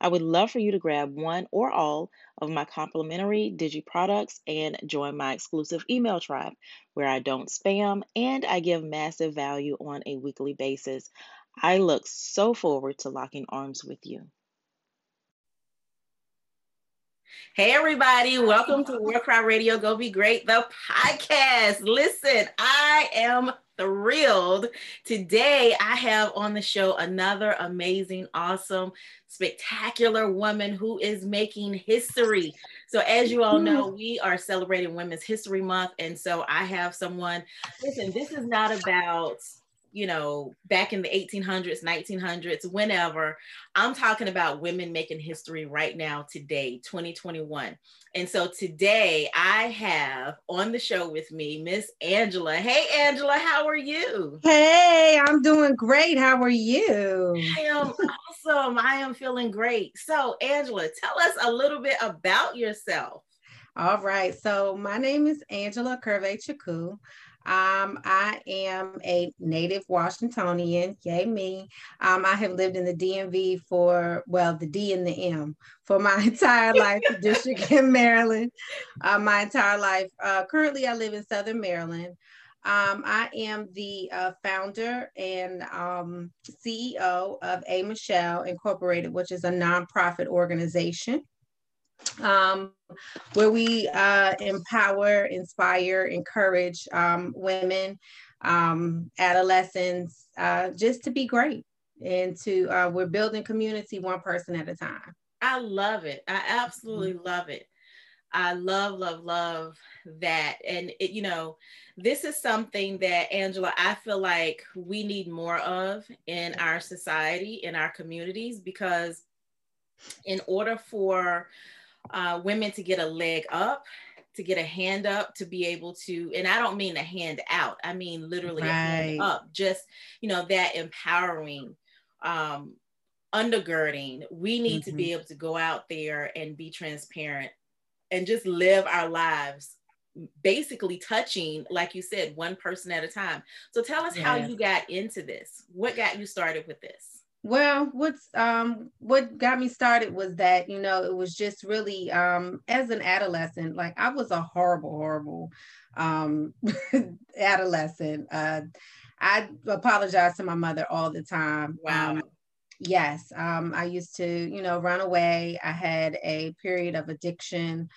I would love for you to grab one or all of my complimentary digi-products and join my exclusive email tribe where I don't spam and I give massive value on a weekly basis. I look so forward to locking arms with you. Hey, everybody. Welcome to War Cry Radio, Go Be Great, the podcast. Listen, I am thrilled. Today, I have on the show another amazing, awesome, spectacular woman who is making history. So as you all know, we are celebrating Women's History Month. And so I have someone, listen, this is not about, you know, back in the 1800s, 1900s, whenever. I'm talking about women making history right now, today, 2021. And so today I have on the show with me, Miss Angela. Hey, Angela, how are you? Hey, I'm doing great. How are you? I am awesome. I am feeling great. So Angela, tell us a little bit about yourself. All right. So my name is Angela Curve Chakoum. I am a native Washingtonian, yay me. I have lived in the DMV for, well, the D and the M for my entire life, the district in Maryland, my entire life. Currently, I live in Southern Maryland. I am the founder and CEO of A Michelle Incorporated, which is a nonprofit organization. Where we empower, inspire, encourage women, adolescents, just to be great. And to we're building community one person at a time. I love it. I absolutely love it. I love that. And it, you know, this is something that, Angela, I feel like we need more of in our society, in our communities, because in order for women to get a leg up, to get a hand up, to be able to, and I don't mean a hand out, I mean literally a hand up, just, you know, that empowering, undergirding, we need to be able to go out there and be transparent and just live our lives, basically touching, like you said, one person at a time. So tell us how you got into this. What got you started with this? Well, what got me started was that, you know, it was just really, as an adolescent, like I was a horrible adolescent. I apologized to my mother all the time. Wow. Yes. I used to, you know, run away. I had a period of addiction,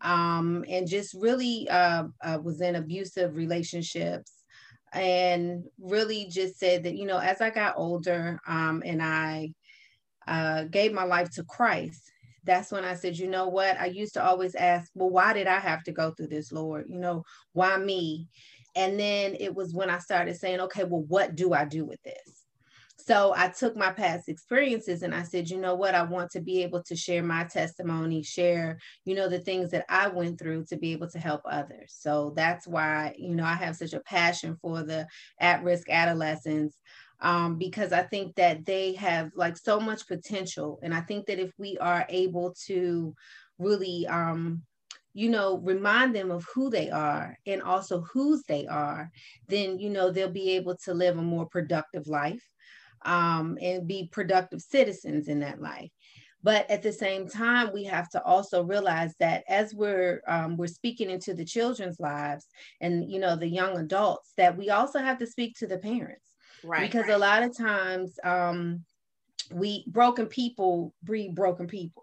and just really, was in abusive relationships. And really just said that, you know, as I got older and I gave my life to Christ, that's when I said, you know what, I used to always ask, well, why did I have to go through this, Lord? You know, why me? And then it was when I started saying, okay, well, what do I do with this? So I took my past experiences and I said, you know what, I want to be able to share my testimony, share, you know, the things that I went through to be able to help others. So that's why, you know, I have such a passion for the at-risk adolescents, because I think that they have like so much potential. And I think that if we are able to really, you know, remind them of who they are and also whose they are, then, you know, they'll be able to live a more productive life. And be productive citizens in that life. But at the same time, we have to also realize that as we're speaking into the children's lives and, you know, the young adults, that we also have to speak to the parents. Right. Because a lot of times broken people breed broken people.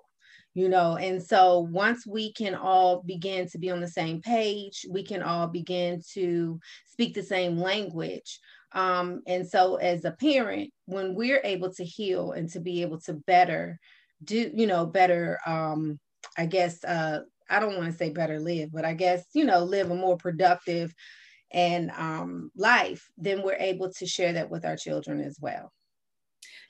You know, and so once we can all begin to be on the same page, we can all begin to speak the same language. And so as a parent, when we're able to heal and to be able to better do, you know, better, I guess, I don't want to say better live, but I guess, you know, live a more productive and life, then we're able to share that with our children as well.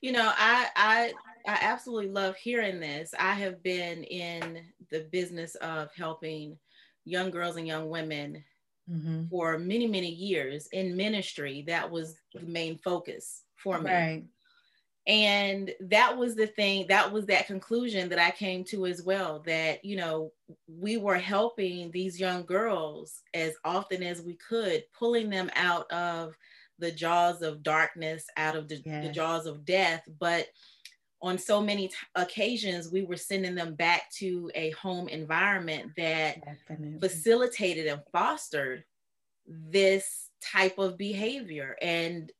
You know, I absolutely love hearing this. I have been in the business of helping young girls and young women mm-hmm. for many, many years in ministry. That was the main focus for me. Right. And that was the thing, that was that conclusion that I came to as well, that, you know, we were helping these young girls as often as we could, pulling them out of the jaws of darkness, out of the jaws of death. But on so many occasions, we were sending them back to a home environment that facilitated and fostered this type of behavior. And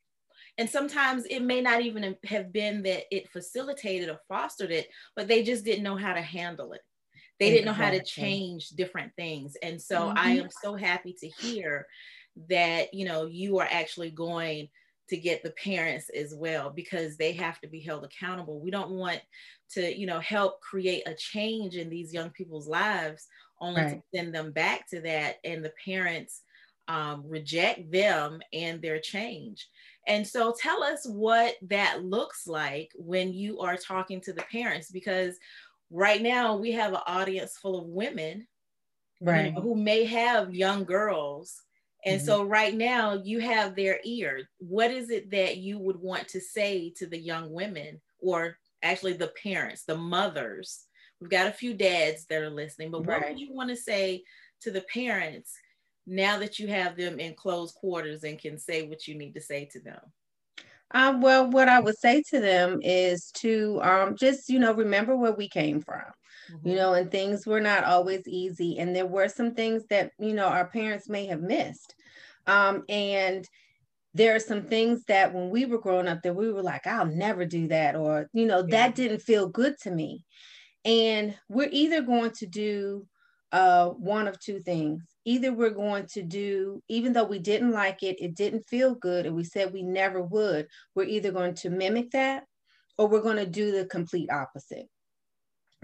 sometimes it may not even have been that it facilitated or fostered it, but they just didn't know how to handle it. They didn't know how to change different things. And so mm-hmm. I am so happy to hear that, you know, you are actually going to get the parents as well, because they have to be held accountable. We don't want to, you know, help create a change in these young people's lives only right. to send them back to that, and the parents reject them and their change. And so tell us what that looks like when you are talking to the parents, because right now we have an audience full of women right. you know, who may have young girls. And mm-hmm. so right now you have their ear. What is it that you would want to say to the young women, or actually the parents, the mothers? We've got a few dads that are listening, but right. what would you want to say to the parents now that you have them in closed quarters and can say what you need to say to them? Well, what I would say to them is to just, you know, remember where we came from, mm-hmm. you know, and things were not always easy. And there were some things that, you know, our parents may have missed. And there are some things that when we were growing up that we were like, I'll never do that. Or, you know, that didn't feel good to me. And we're either going to do one of two things. Either we're going to do, even though we didn't like it, it didn't feel good, and we said we never would, we're either going to mimic that, or we're going to do the complete opposite.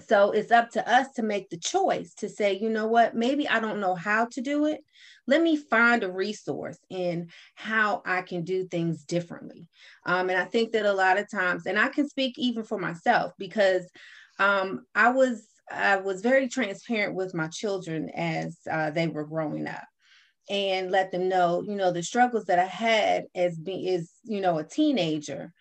So it's up to us to make the choice to say, you know what, maybe I don't know how to do it. Let me find a resource in how I can do things differently. And I think that a lot of times, and I can speak even for myself, because I was very transparent with my children as they were growing up, and let them know, you know, the struggles that I had as you know, a teenager,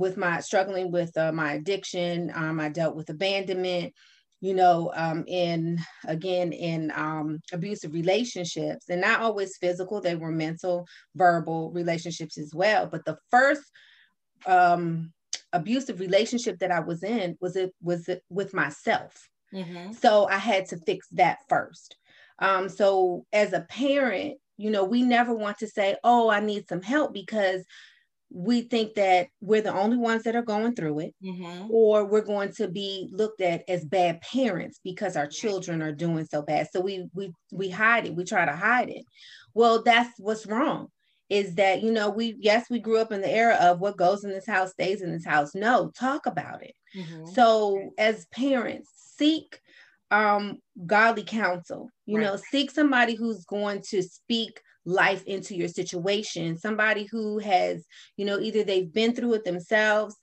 with my struggling with my addiction. I dealt with abandonment, you know, in abusive relationships, and not always physical. They were mental, verbal relationships as well. But the first, abusive relationship that I was in was with myself. Mm-hmm. So I had to fix that first. So as a parent, you know, we never want to say, oh, I need some help, because we think that we're the only ones that are going through it, mm-hmm. or we're going to be looked at as bad parents because our children are doing so bad. So we hide it. We try to hide it. Well, that's what's wrong. Is that, you know, we grew up in the era of what goes in this house stays in this house. No, talk about it. Mm-hmm. So as parents, seek godly counsel, you right. know, seek somebody who's going to speak life into your situation, somebody who has, you know, either they've been through it themselves,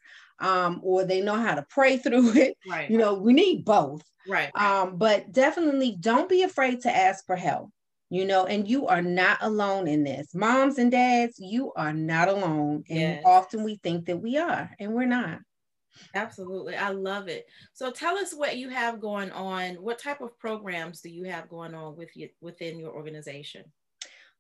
or they know how to pray through it. Right. You know, we need both. Right. But definitely don't be afraid to ask for help. You know, and you are not alone in this. Moms and dads, you are not alone. And yes. often we think that we are, and we're not. Absolutely. I love it. So tell us what you have going on. What type of programs do you have going on with you, within your organization?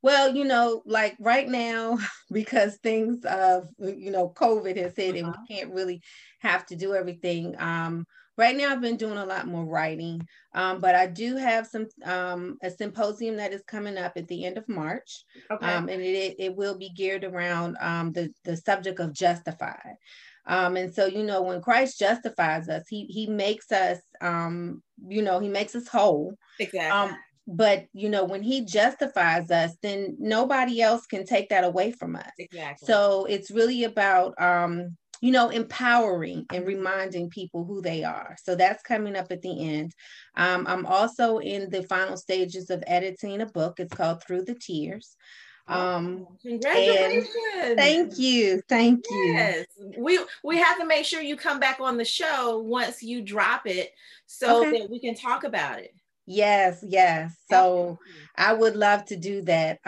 Well, you know, like right now, because things of, you know, COVID has hit uh-huh. and we can't really have to do everything. Right now, I've been doing a lot more writing, but I do have some a symposium that is coming up at the end of March, okay. And it will be geared around the subject of justified. And so, you know, when Christ justifies us, he makes us, you know, he makes us whole. Exactly. But, you know, when he justifies us, then nobody else can take that away from us. Exactly. So it's really about you know, empowering and reminding people who they are. So that's coming up at the end. I'm also in the final stages of editing a book. It's called Through the Tears. Congratulations. Thank you. Thank you. Yes. We have to make sure you come back on the show once you drop it so okay. that we can talk about it. Yes. So I would love to do that.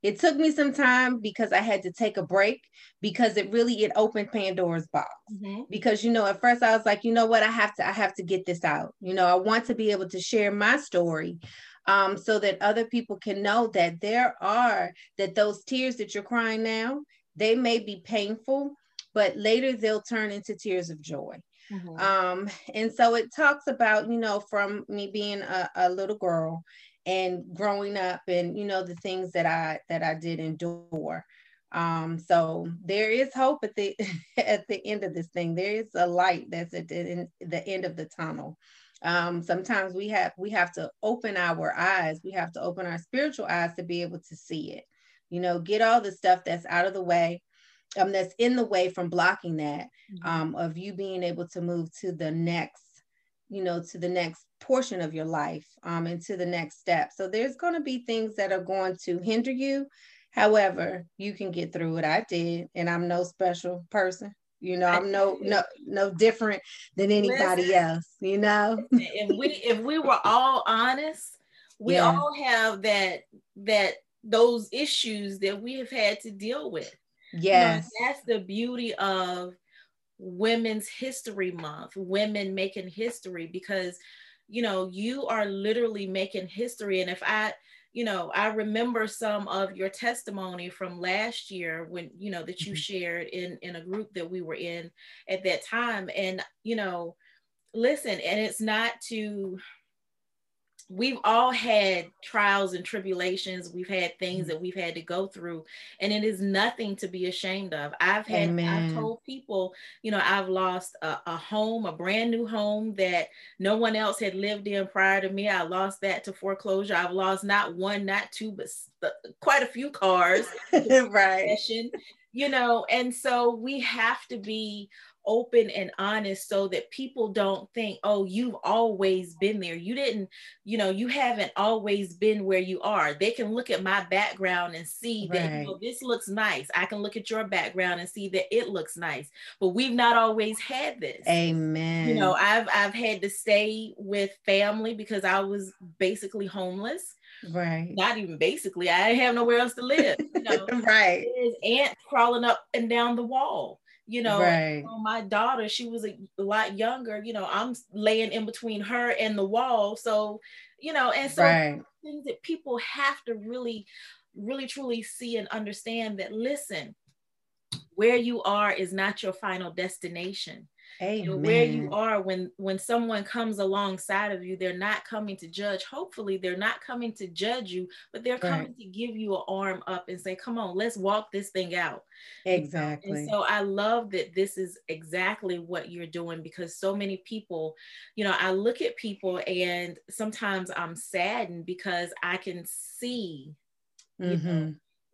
It took me some time because I had to take a break, because it opened Pandora's box. Mm-hmm. Because, at first I was like, you know what, I have to get this out. I want to be able to share my story, so that other people can know that those tears that you're crying now, they may be painful, but later they'll turn into tears of joy. Mm-hmm. And so it talks about, from me being a little girl and growing up, and the things that I did endure. So there is hope at the end of this thing. There is a light that's at the end of the tunnel. Sometimes we have to open our eyes. We have to open our spiritual eyes to be able to see it. Get all the stuff that's out of the way, that's in the way from blocking that, of you being able to move to the next. To the next portion of your life, and to the next step. So there's going to be things that are going to hinder you. However, you can get through it. I did, and I'm no special person. I'm no different than anybody else. If we were all honest, we all have those issues that we have had to deal with. Yes, that's the beauty of Women's History Month, women making history, because you are literally making history. And if I remember some of your testimony from last year when that you shared in a group that we were in at that time. And listen, and it's not to, we've all had trials and tribulations. We've had things that we've had to go through, and it is nothing to be ashamed of. I've told people, I've lost a home, a brand new home that no one else had lived in prior to me. I lost that to foreclosure. I've lost not one, not two, but quite a few cars. Right. And so we have to be open and honest so that people don't think, oh, you've always been there. You didn't, you haven't always been where you are. They can look at my background and see that this looks nice. I can look at your background and see that it looks nice, but we've not always had this. Amen. I've had to stay with family because I was basically homeless. Right. Not even basically, I didn't have nowhere else to live. Right. There's ants crawling up and down the wall. Right. So my daughter, she was a lot younger, I'm laying in between her and the wall. So, and so things that people have to really, really, truly see and understand that, listen, where you are is not your final destination. Amen. Where you are, when someone comes alongside of you, they're not coming to judge. Hopefully they're not coming to judge you, but they're coming to give you an arm up and say, come on, let's walk this thing out. Exactly. And so I love that this is exactly what you're doing, because so many people, I look at people and sometimes I'm saddened because I can see,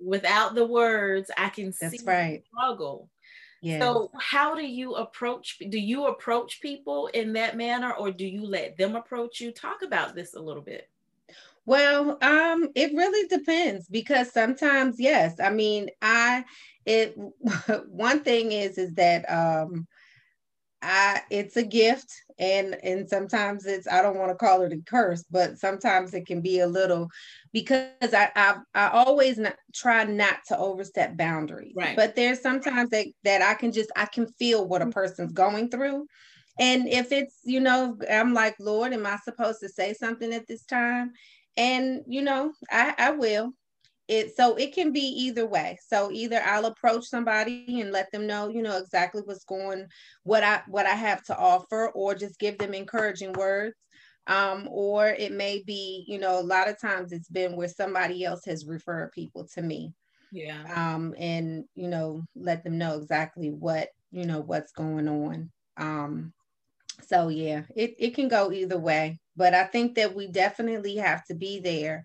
without the words, I can see the struggle. Yes. So how do you approach people in that manner, or do you let them approach you? Talk about this a little bit. Well, it really depends, because sometimes, yes, I mean, one thing is that, it's a gift, and sometimes I don't want to call it a curse, but sometimes it can be a little, because I always try not to overstep boundaries, but there's sometimes that I can feel what a person's going through. And if it's, I'm like, Lord, am I supposed to say something at this time? And, I will. So it can be either way. So either I'll approach somebody and let them know, exactly what I have to offer, or just give them encouraging words. Or it may be, a lot of times it's been where somebody else has referred people to me. Yeah. And, let them know exactly what, what's going on. So yeah, it can go either way, but I think that we definitely have to be there,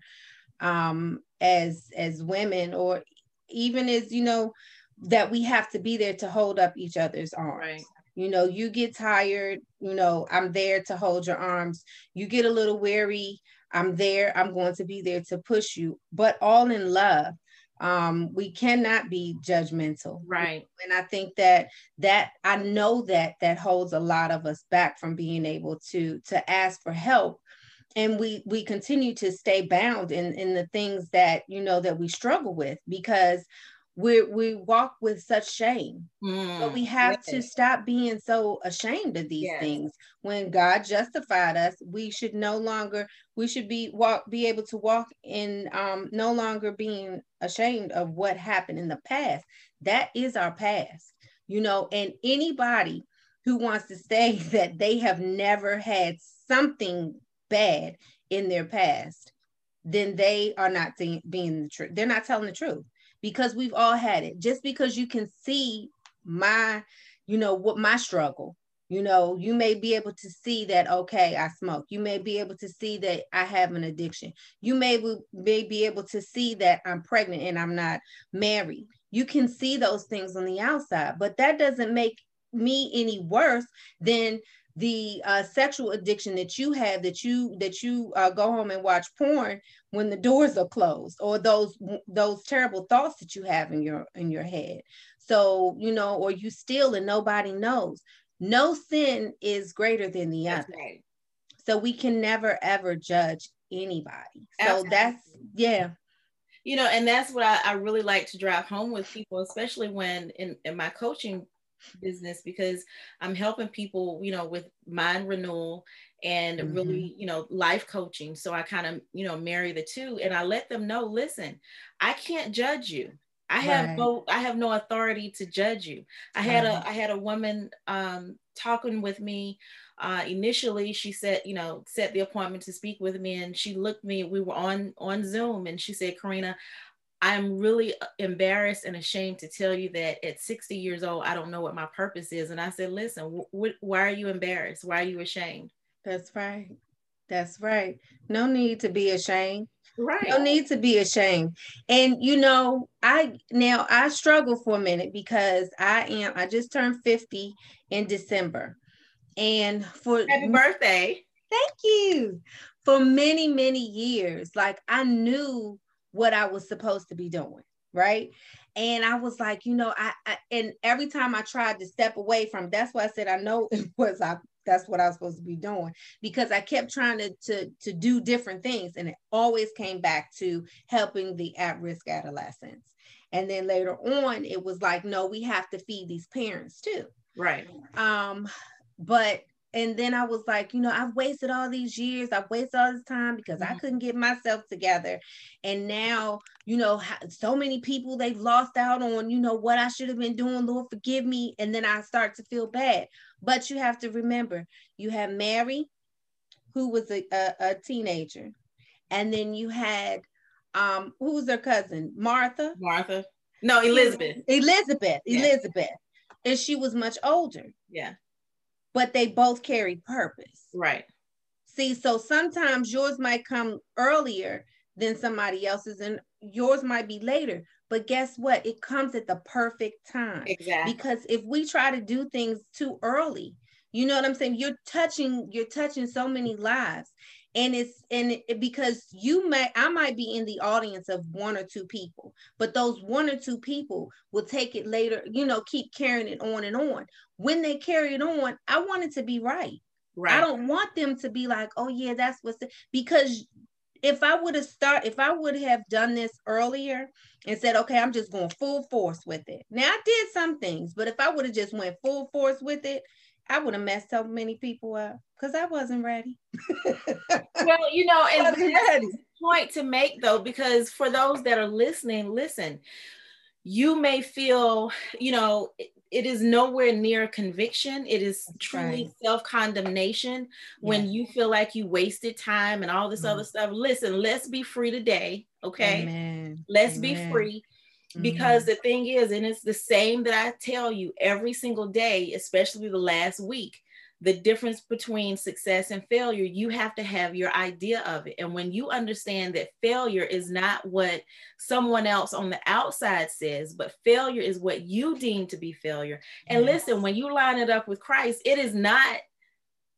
as women, or even as, that we have to be there to hold up each other's arms. Right. You get tired, I'm there to hold your arms. You get a little weary, I'm there. I'm going to be there to push you, but all in love. We cannot be judgmental. Right. And I think that I know that holds a lot of us back from being able to ask for help. And we continue to stay bound in the things that, you know, that we struggle with, because we walk with such shame. But we have to stop being so ashamed of these things. When God justified us, we should be able to walk in no longer being ashamed of what happened in the past. That is our past, you know, and anybody who wants to say that they have never had something bad in their past, then they are not being the truth. They're not telling the truth. Because we've all had it. Just because you can see my struggle, you know, you may be able to see that, okay, I smoke. You may be able to see that I have an addiction. You may be able to see that I'm pregnant and I'm not married. You can see those things on the outside, but that doesn't make me any worse than the sexual addiction that you have, that you go home and watch porn when the doors are closed, or those terrible thoughts that you have in your head. So, you know, or you steal and nobody knows. No sin is greater than the other. Right. So we can never, ever judge anybody. Absolutely. So that's, you know, and that's what I really like to drive home with people, especially when in my coaching business, because I'm helping people, you know, with mind renewal and really, you know, life coaching. So I kind of, you know, marry the two, and I let them know, listen, I can't judge you. I have no authority to judge you. I had a woman talking with me. Initially, she said, you know, set the appointment to speak with me, and she looked me, we were on Zoom, and she said, Karina, I'm really embarrassed and ashamed to tell you that at 60 years old, I don't know what my purpose is. And I said, listen, why are you embarrassed? Why are you ashamed? That's right. That's right. No need to be ashamed. Right. No need to be ashamed. And, you know, I struggle for a minute because I just turned 50 in December. And happy birthday. Thank you. For many, many years, like, I knew what I was supposed to be doing, right? And I was like, you know, and every time I tried to step away from, that's why I said I know that's what I was supposed to be doing, because I kept trying to do different things, and it always came back to helping the at-risk adolescents. And then later on, it was like, no, we have to feed these parents too, right? And then I was like, you know, I've wasted all these years. I've wasted all this time because I couldn't get myself together. And now, you know, so many people, they've lost out on, you know, what I should have been doing. Lord, forgive me. And then I start to feel bad. But you have to remember, you had Mary, who was a teenager. And then you had, who was her cousin? Martha. No, Elizabeth. Yeah. Elizabeth. And she was much older. Yeah. But they both carry purpose. Right. See, so sometimes yours might come earlier than somebody else's, and yours might be later, but guess what? It comes at the perfect time. Exactly. Because if we try to do things too early, you know what I'm saying? You're touching so many lives, and because I might be in the audience of one or two people, but those one or two people will take it later, you know, keep carrying it on and on. When they carry it on, I want it to be right. Right. I don't want them to be like, oh yeah, that's because if I would have done this earlier and said, okay, I'm just going full force with it. Now, I did some things, but if I would have just went full force with it, I would have messed so many people up because I wasn't ready. Well, you know, and that's the point to make, though, because for those that are listening, listen, you may feel, you know, it is nowhere near conviction. It is truly self-condemnation when you feel like you wasted time and all this other stuff. Listen, let's be free today. Okay. Amen. Let's be free. Because the thing is, and it's the same that I tell you every single day, especially the last week, the difference between success and failure, you have to have your idea of it. And when you understand that failure is not what someone else on the outside says, but failure is what you deem to be failure. And listen, when you line it up with Christ, it is not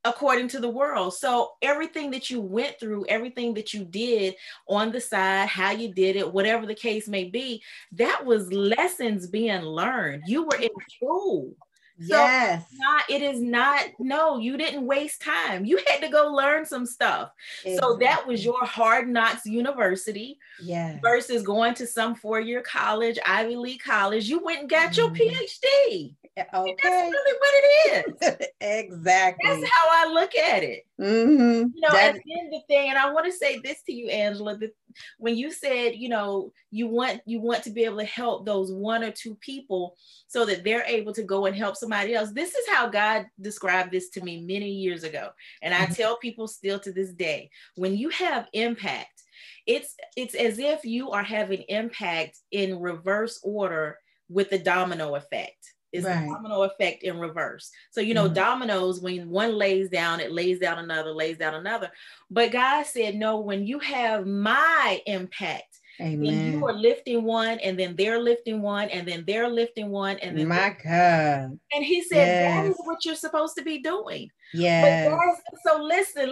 according to the world. So everything that you went through, everything that you did on the side, how you did it, whatever the case may be, that was lessons being learned. You were in school. Yes. So no, you didn't waste time. You had to go learn some stuff. Exactly. So that was your Hard Knocks University. Yes. Versus going to some four-year college, Ivy League college. You went and got your PhD. Okay. And that's really what it is. Exactly. That's how I look at it. Mm-hmm. You know, and then the thing, and I want to say this to you, Angela, that when you said, you know, you want to be able to help those one or two people so that they're able to go and help somebody else. This is how God described this to me many years ago. And I tell people still to this day, when you have impact, it's as if you are having impact in reverse order with the domino effect. Is right. The domino effect in reverse. So, you know, dominoes, when one lays down, it lays down another, lays down another. But God said, no, when you have my impact, and you are lifting one, and then they're lifting one, and then they're lifting one, and then my God. And he said, that is what you're supposed to be doing. Yeah. So listen,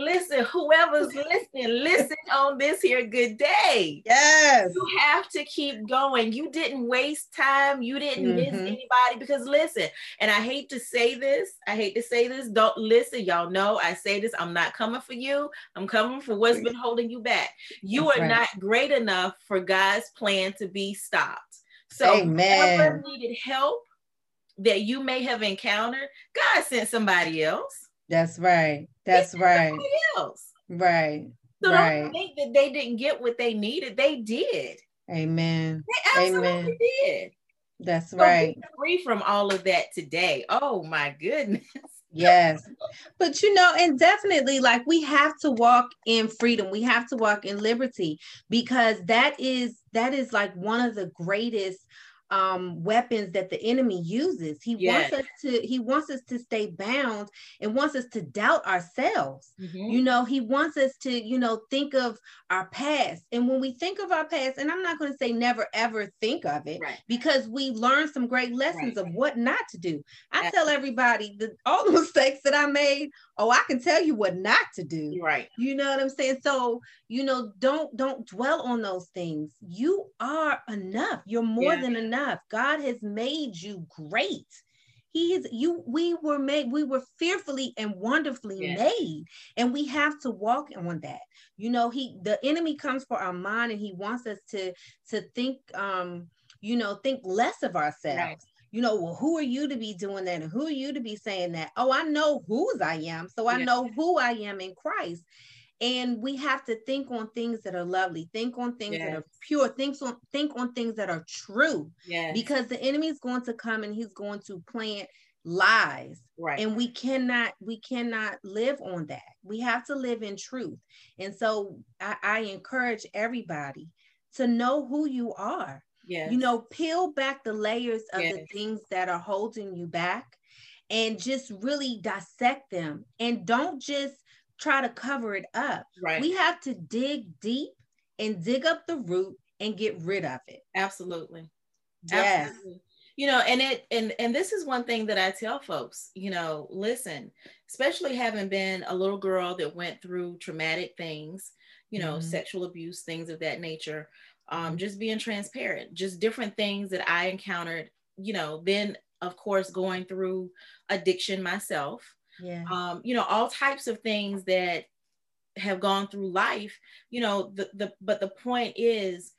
whoever's listening, listen on this here good day. Yes. You have to keep going. You didn't waste time. You didn't miss anybody, because listen, and I hate to say this. Don't listen. Y'all know I say this. I'm not coming for you. I'm coming for what's been holding you back. You That's are right. not great enough for God's plan to be stopped. So whoever needed help that you may have encountered, God sent somebody else. That's right. That's right. Else. Right. So right. Don't think that they didn't get what they needed. They did. Amen. They absolutely did. That's right. Be free from all of that today. Oh my goodness. Yes. But you know, and definitely, like, we have to walk in freedom. We have to walk in liberty, because that is like one of the greatest weapons that the enemy uses. He wants us to stay bound, and wants us to doubt ourselves. You know, he wants us to, you know, think of our past. And when we think of our past, and I'm not going to say never ever think of it, because we learn some great lessons of what not to do. I tell everybody that all the mistakes that I made, I can tell you what not to do. Right. You know what I'm saying? So, you know, don't dwell on those things. You are enough. You're more than enough. God has made you great. He is you. We were fearfully and wonderfully made, and we have to walk on that. You know, the enemy comes for our mind, and he wants us to think, you know, think less of ourselves. Right. You know, well, who are you to be doing that? And who are you to be saying that? Oh, I know whose I am. So I know who I am in Christ. And we have to think on things that are lovely, think on things that are pure, think on things that are true, because the enemy is going to come and he's going to plant lies. Right. And we cannot live on that. We have to live in truth. And so I encourage everybody to know who you are. You know, peel back the layers of the things that are holding you back, and just really dissect them, and don't just try to cover it up. Right. We have to dig deep and dig up the root and get rid of it. Absolutely. Yes. Absolutely. You know, and this is one thing that I tell folks, you know, listen, especially having been a little girl that went through traumatic things, you know, sexual abuse, things of that nature, just being transparent, just different things that I encountered, you know, then of course going through addiction myself. Yeah. You know, all types of things that have gone through life, you know, but the point is,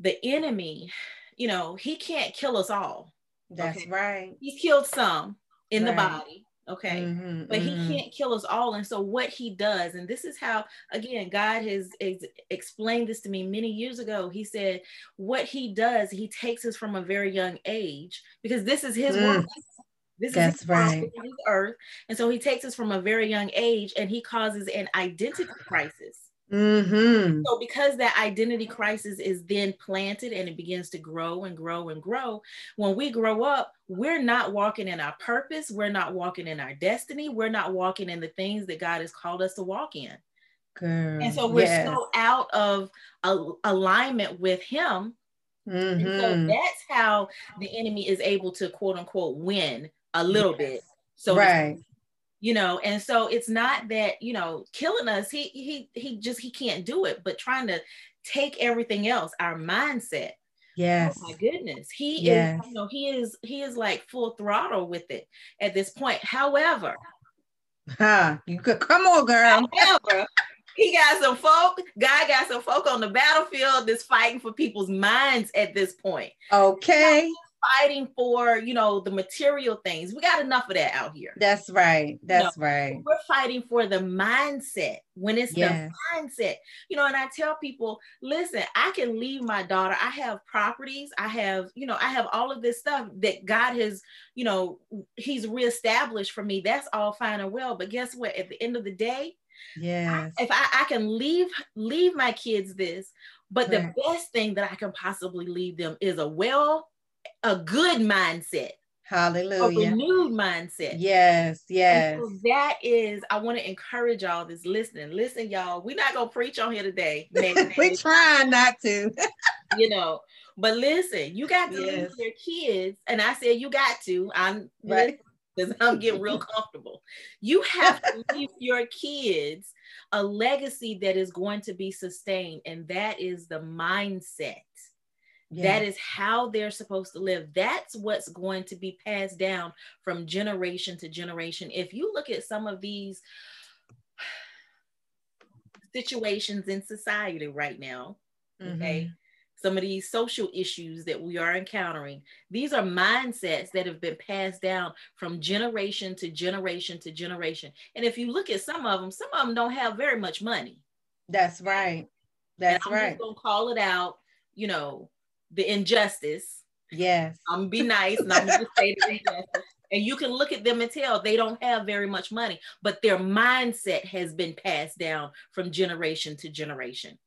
the enemy, you know, he can't kill us all. That's right. He killed some in the body. Okay. But he can't kill us all. And so what he does, and this is how, again, God has explained this to me many years ago. He said, what he does, he takes us from a very young age, because this is his work. This That's is right. on earth. And so he takes us from a very young age, and he causes an identity crisis. So because that identity crisis is then planted, and it begins to grow and grow and grow, when we grow up, we're not walking in our purpose. We're not walking in our destiny. We're not walking in the things that God has called us to walk in. Girl, and so we're so out of alignment with him. And so that's how the enemy is able to, quote unquote, win a little bit. So you know? And so it's not that, you know, killing us, he can't do it, but trying to take everything else, our mindset. Yes. Oh my goodness. He is, you know, he is like full throttle with it at this point. However, you could come on, girl. However, he got some folk, God got some folk on the battlefield that's fighting for people's minds at this point. Okay. Fighting for, you know, the material things. We got enough of that out here. That's right. That's right. We're fighting for the mindset when it's the mindset, you know. And I tell people, listen, I can leave my daughter. I have properties. I have, you know, I have all of this stuff that God has, you know, he's reestablished for me. That's all fine and well, but guess what? At the end of the day, if I can leave my kids this, but the best thing that I can possibly leave them is a good mindset. Hallelujah. A renewed mindset. Yes, yes. So that is, I want to encourage y'all that's listening. Listen, y'all, we're not going to preach on here today. We're trying not to. You know, but listen, you got to leave your kids. And I said, you got to. I'm right. Because I'm getting real comfortable. You have to leave your kids a legacy that is going to be sustained. And that is the mindset. Yeah. That is how they're supposed to live. That's what's going to be passed down from generation to generation. If you look at some of these situations in society right now, okay, some of these social issues that we are encountering, these are mindsets that have been passed down from generation to generation to generation. And if you look at some of them don't have very much money. That's right. That's right. I'm just going to call it out, you know, the injustice. Yes. I'm gonna be nice and I'm gonna say the injustice. And you can look at them and tell they don't have very much money, but their mindset has been passed down from generation to generation.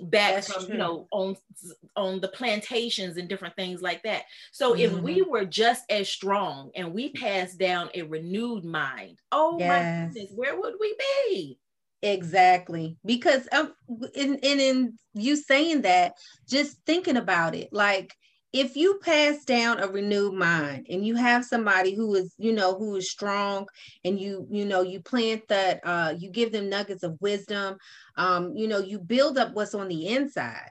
That's true. You know, on the plantations and different things like that. So if we were just as strong and we passed down a renewed mind, my goodness, where would we be? Exactly. Because in you saying that, just thinking about it, like if you pass down a renewed mind and you have somebody who is, you know, who is strong, and you know, you plant that, you give them nuggets of wisdom, you know, you build up what's on the inside.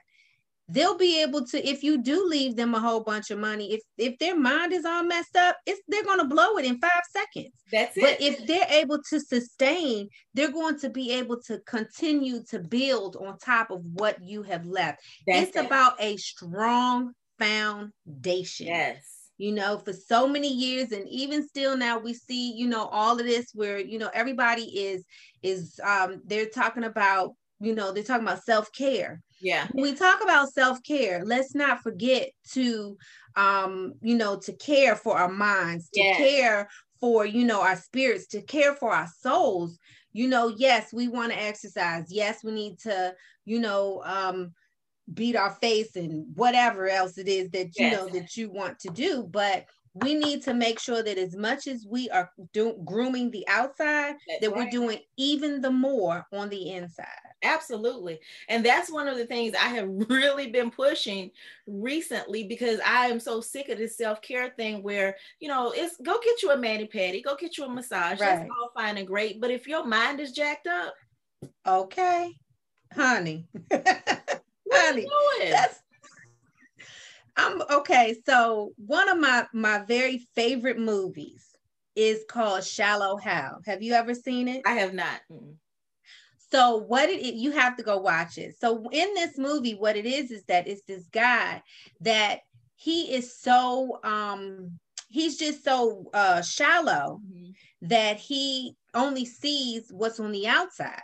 They'll be able to, if you do leave them a whole bunch of money, if their mind is all messed up, they're going to blow it in 5 seconds. That's it. But if they're able to sustain, they're going to be able to continue to build on top of what you have left. That's about a strong foundation. Yes. You know, for so many years, and even still now we see, you know, all of this where, you know, everybody is they're talking about, you know, they're talking about self-care. Yeah. When we talk about self-care, let's not forget to, you know, to care for our minds, to care for, you know, our spirits, to care for our souls. You know, yes, we want to exercise. Yes, we need to, you know, beat our face and whatever else it is that, you know, that you want to do. But we need to make sure that as much as we are grooming the outside, that we're doing even the more on the inside. Absolutely. And that's one of the things I have really been pushing recently, because I am so sick of this self-care thing where, you know, it's go get you a mani-pedi, go get you a massage. Right. That's all fine and great. But if your mind is jacked up. Okay, honey. Honey, I'm okay. So one of my very favorite movies is called Shallow Hal. Have you ever seen it? I have not. So you have to go watch it. So in this movie, what it is that it's this guy that he is so, he's just so shallow that he only sees what's on the outside.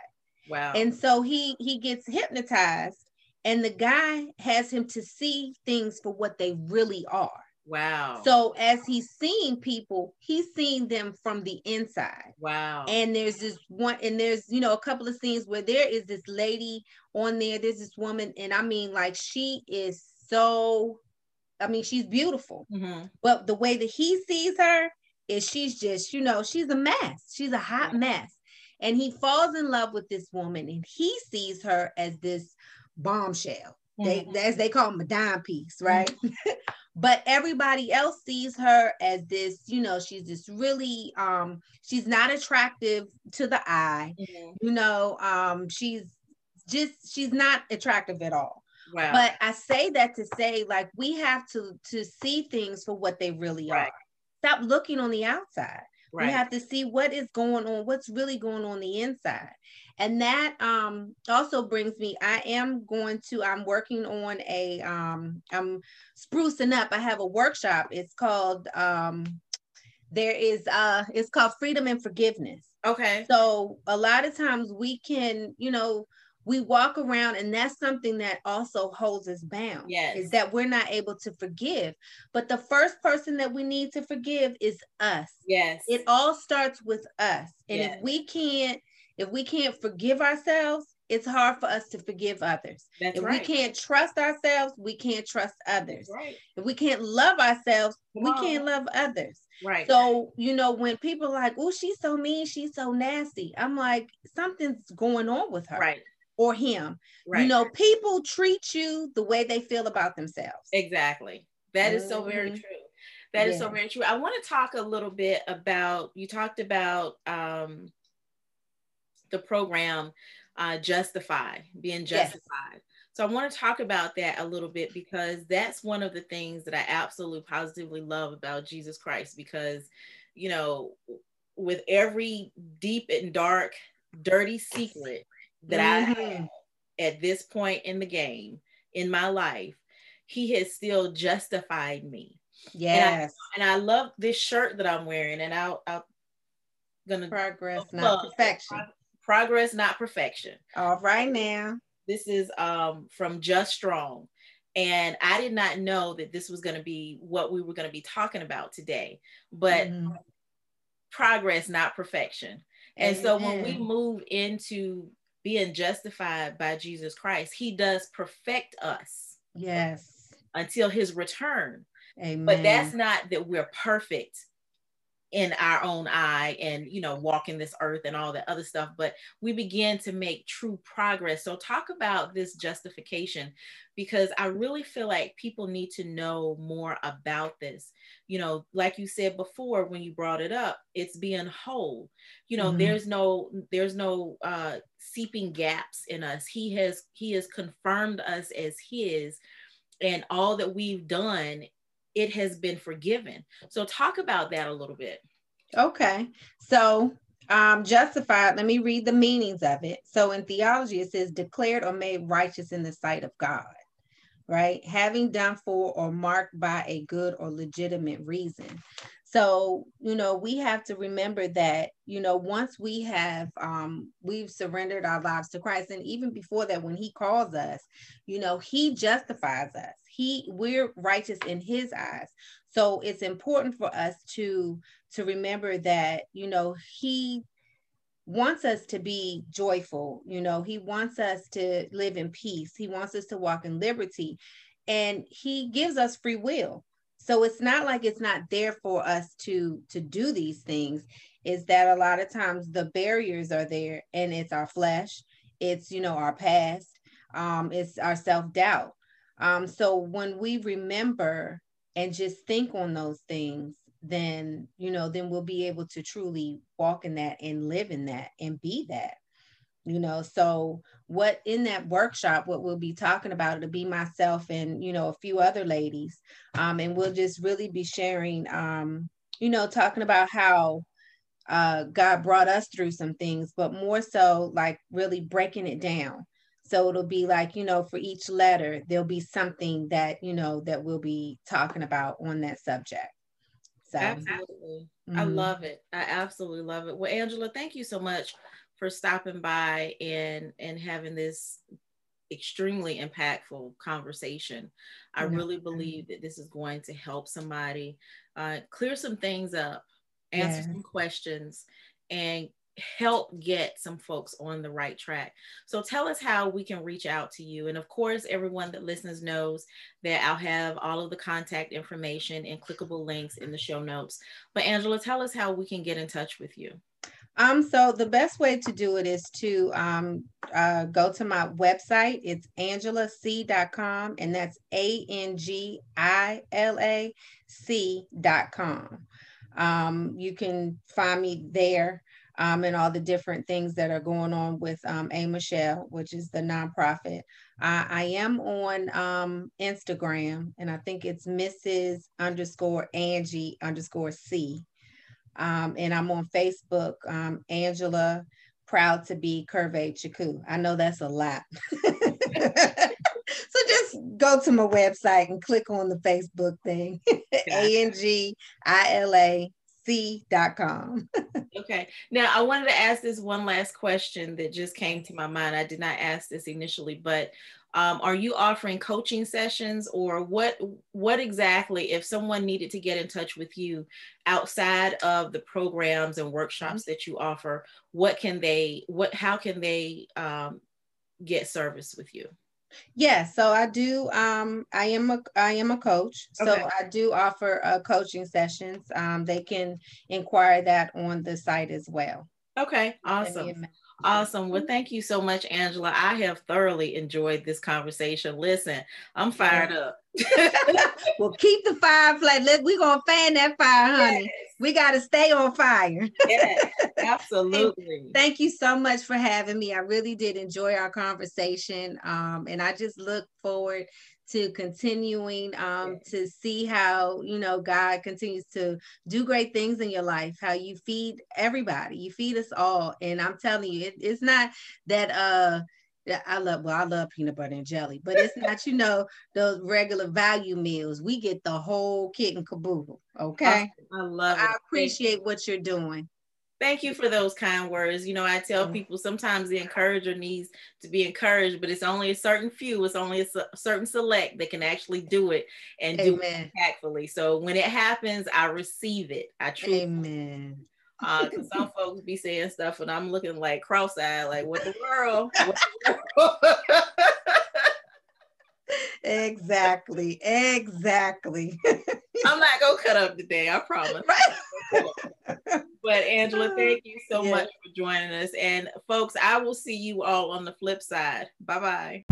Wow. And so he gets hypnotized, and the guy has him to see things for what they really are. Wow. So as he's seeing people, he's seeing them from the inside. Wow. And there's this one, and there's, you know, a couple of scenes where there is this lady on there. There's this woman. And I mean, like, she is so, I mean, she's beautiful, but the way that he sees her is she's just, you know, she's a mess. She's a hot mess. And he falls in love with this woman, and he sees her as this bombshell. As they call them, a dime piece. Right. but everybody else sees her as this, you know, she's this really, she's not attractive to the eye, mm-hmm. you know, she's not attractive at all. Wow. But I say that to say, like, we have to see things for what they really right. are. Stop looking on the outside. Right. We have to see what is going on, what's really going on the inside. And that also brings me, I'm working on a, I'm sprucing up. I have a workshop. It's called, it's called Freedom and Forgiveness. Okay. So a lot of times we can, you know, we walk around, and that's something that also holds us bound, yes. is that we're not able to forgive. But the first person that we need to forgive is us. Yes. It all starts with us. And yes. if we can't forgive ourselves, it's hard for us to forgive others. That's if right. we can't trust ourselves, we can't trust others. Right. If we can't love ourselves, we can't love others. Right. So, you know, when people are like, oh, she's so mean, she's so nasty, I'm like, something's going on with her. Right. Or him, right. You know, people treat you the way they feel about themselves. Exactly. That is so very true. That yeah. is so very true. I want to talk a little bit about, you talked about the program Justify, being justified. Yes. So I want to talk about that a little bit, because that's one of the things that I absolutely positively love about Jesus Christ, because, you know, with every deep and dark, dirty secret that mm-hmm. I have at this point in the game, in my life, he has still justified me. Yes. And I love this shirt that I'm wearing, and I'm gonna progress, not perfection. Progress, not perfection. All right now. This is from Just Strong. And I did not know that this was gonna be what we were gonna be talking about today, but mm-hmm. progress, not perfection. And mm-hmm. so when we move into being justified by Jesus Christ, he does perfect us. Yes. Until his return. Amen. But that's not that we're perfect in our own eye and, you know, walking this earth and all that other stuff, but we begin to make true progress. So talk about this justification, because I really feel like people need to know more about this. You know, like you said before, when you brought it up, it's being whole. You know, mm-hmm. there's no seeping gaps in us. He has confirmed us as his, and all that we've done, it has been forgiven. So talk about that a little bit. Okay. So justified, let me read the meanings of it. So in theology, it says declared or made righteous in the sight of God, right? Having done for or marked by a good or legitimate reason. So, you know, we have to remember that, you know, once we have, we've surrendered our lives to Christ, and even before that, when he calls us, you know, he justifies us. We're righteous in his eyes. So it's important for us to remember that, you know, he wants us to be joyful. You know, he wants us to live in peace. He wants us to walk in liberty, and he gives us free will. So it's not like it's not there for us to do these things. Is that a lot of times the barriers are there, and it's our flesh, it's, you know, our past, it's our self-doubt. So when we remember and just think on those things, then, you know, then we'll be able to truly walk in that and live in that and be that. You know, so what in that workshop, what we'll be talking about, it'll be myself and, you know, a few other ladies. And we'll just really be sharing, you know, talking about how God brought us through some things, but more so like really breaking it down. So it'll be like, you know, for each letter, there'll be something that, you know, that we'll be talking about on that subject. So absolutely. Mm-hmm. I love it. I absolutely love it. Well, Angela, thank you so much for stopping by and having this extremely impactful conversation. I really believe that this is going to help somebody clear some things up, answer some questions, and help get some folks on the right track. So tell us how we can reach out to you. And of course, everyone that listens knows that I'll have all of the contact information and clickable links in the show notes. But Angela, tell us how we can get in touch with you. So the best way to do it is to go to my website. It's angelac.com, and that's ANGILAC.com. You can find me there and all the different things that are going on with A Michelle, which is the nonprofit. I am on Instagram, and I think it's Mrs_Angie_C. And I'm on Facebook, Angela, proud to be Curve Chakoum. I know that's a lot. So just go to my website and click on the Facebook thing, ANGILAC.com. Okay. Now I wanted to ask this one last question that just came to my mind. I did not ask this initially, but are you offering coaching sessions, or what exactly, if someone needed to get in touch with you outside of the programs and workshops that you offer, how can they get service with you? Yeah, so I do. I am a coach, so okay. I do offer coaching sessions. They can inquire that on the site as well. Okay, awesome. Awesome. Well, thank you so much, Angela. I have thoroughly enjoyed this conversation. Listen, I'm fired up. Well, keep the fire flat. We're going to fan that fire, honey. Yes. We got to stay on fire. Yes, absolutely. Thank you so much for having me. I really did enjoy our conversation. And I just look forward to continuing to see how, God continues to do great things in your life, how you feed everybody, you feed us all. And I'm telling you, it's not that, I love peanut butter and jelly, but it's not, those regular value meals. We get the whole kit and caboodle. Okay. I love it. I appreciate what you're doing. Thank you for those kind words. I tell people sometimes the encourager needs to be encouraged, but it's only a certain few. It's only a certain select that can actually do it and do it impactfully. So when it happens, I receive it. I truly. Amen. Because some folks be saying stuff and I'm looking like cross-eyed, like what the world? What the world? Exactly. I'm not gonna cut up today, I promise. Right? But Angela, thank you so much for joining us. And folks, I will see you all on the flip side. Bye-bye.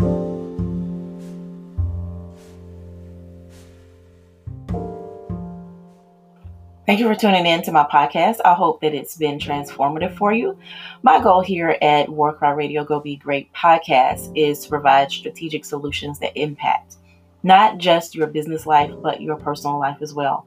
Thank you for tuning in to my podcast. I hope that it's been transformative for you. My goal here at War Cry Radio Go Be Great podcast is to provide strategic solutions that impact not just your business life, but your personal life as well.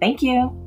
Thank you.